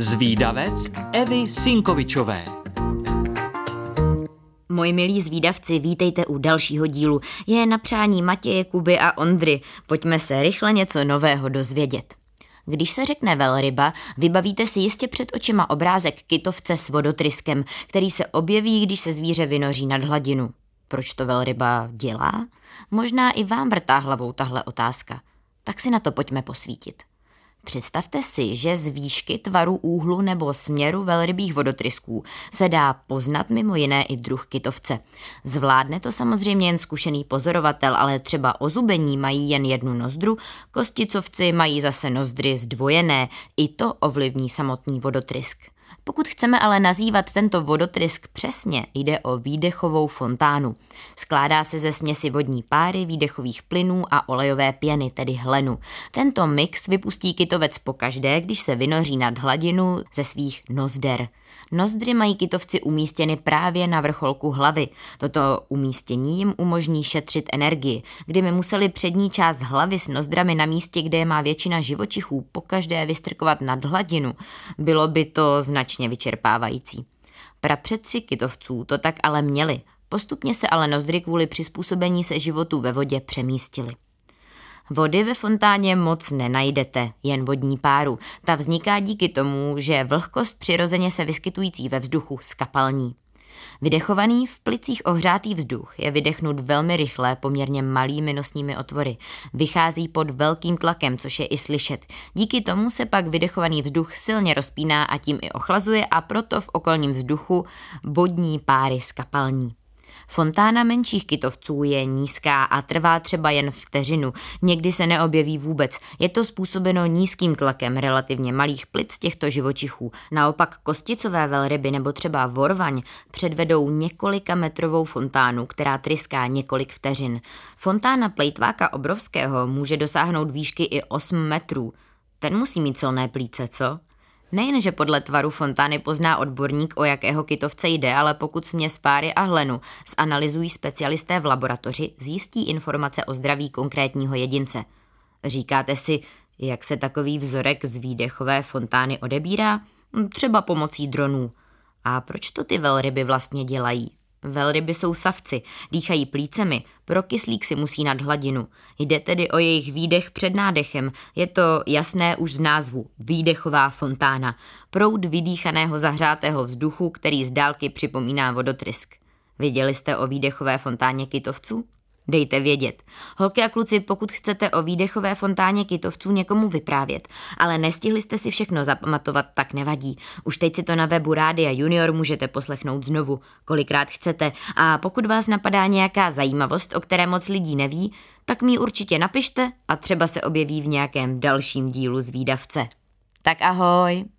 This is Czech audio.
Zvídavec Evy Sinkovičové. Moji milí zvídavci, vítejte u dalšího dílu. Je na přání Matěje, Kuby a Ondry. Pojďme se rychle něco nového dozvědět. Když se řekne velryba, vybavíte si jistě před očima obrázek kytovce s vodotryskem, který se objeví, když se zvíře vynoří nad hladinu. Proč to velryba dělá? Možná i vám vrtá hlavou tahle otázka. Tak si na to pojďme posvítit. Představte si, že z výšky, tvaru, úhlu nebo směru velrybích vodotrysků se dá poznat mimo jiné i druh kytovce. Zvládne to samozřejmě jen zkušený pozorovatel, ale třeba ozubení mají jen jednu nozdru, kosticovci mají zase nozdry zdvojené, i to ovlivní samotný vodotrysk. Pokud chceme ale nazývat tento vodotrysk přesně, jde o výdechovou fontánu. Skládá se ze směsi vodní páry, výdechových plynů a olejové pěny, tedy hlenu. Tento mix vypustí kytovec pokaždé, když se vynoří nad hladinu ze svých nozder. Nozdry mají kytovci umístěny právě na vrcholku hlavy. Toto umístění jim umožní šetřit energii, kdy by museli přední část hlavy s nozdrami na místě, kde je má většina živočichů, pokaždé vystrkovat nad hladinu. Bylo by to značně vyčerpávající. Prapředci kytovců to tak ale měli. Postupně se ale nozdry kvůli přizpůsobení se životu ve vodě přemístily. Vody ve fontáně moc nenajdete, jen vodní páru. Ta vzniká díky tomu, že vlhkost přirozeně se vyskytující ve vzduchu skapalní. Vydechovaný v plicích ohřátý vzduch je vydechnut velmi rychle poměrně malými nosními otvory. Vychází pod velkým tlakem, což je i slyšet. Díky tomu se pak vydechovaný vzduch silně rozpíná a tím i ochlazuje a proto v okolním vzduchu vodní páry skapalní. Fontána menších kytovců je nízká a trvá třeba jen vteřinu, někdy se neobjeví vůbec. Je to způsobeno nízkým tlakem relativně malých plic těchto živočichů. Naopak kosticové velryby nebo třeba vorvaň předvedou několikametrovou fontánu, která tryská několik vteřin. Fontána plejtváka obrovského může dosáhnout výšky i 8 metrů. Ten musí mít silné plíce, co? Nejenže podle tvaru fontány pozná odborník, o jakého kytovce jde, ale pokud směs páry a hlenu zanalyzují specialisté v laboratoři, zjistí informace o zdraví konkrétního jedince. Říkáte si, jak se takový vzorek z výdechové fontány odebírá? Třeba pomocí dronů. A proč to ty velryby vlastně dělají? Velryby jsou savci, dýchají plícemi, pro kyslík si musí nad hladinu. Jde tedy o jejich výdech před nádechem, je to jasné už z názvu – výdechová fontána. Proud vydýchaného zahřátého vzduchu, který z dálky připomíná vodotrysk. Viděli jste o výdechové fontáně kytovců? Dejte vědět. Holky a kluci, pokud chcete o výdechové fontáně kytovců někomu vyprávět, ale nestihli jste si všechno zapamatovat, tak nevadí. Už teď si to na webu Rádia Junior můžete poslechnout znovu, kolikrát chcete. A pokud vás napadá nějaká zajímavost, o které moc lidí neví, tak mi určitě napište a třeba se objeví v nějakém dalším dílu Zvídavce. Tak ahoj!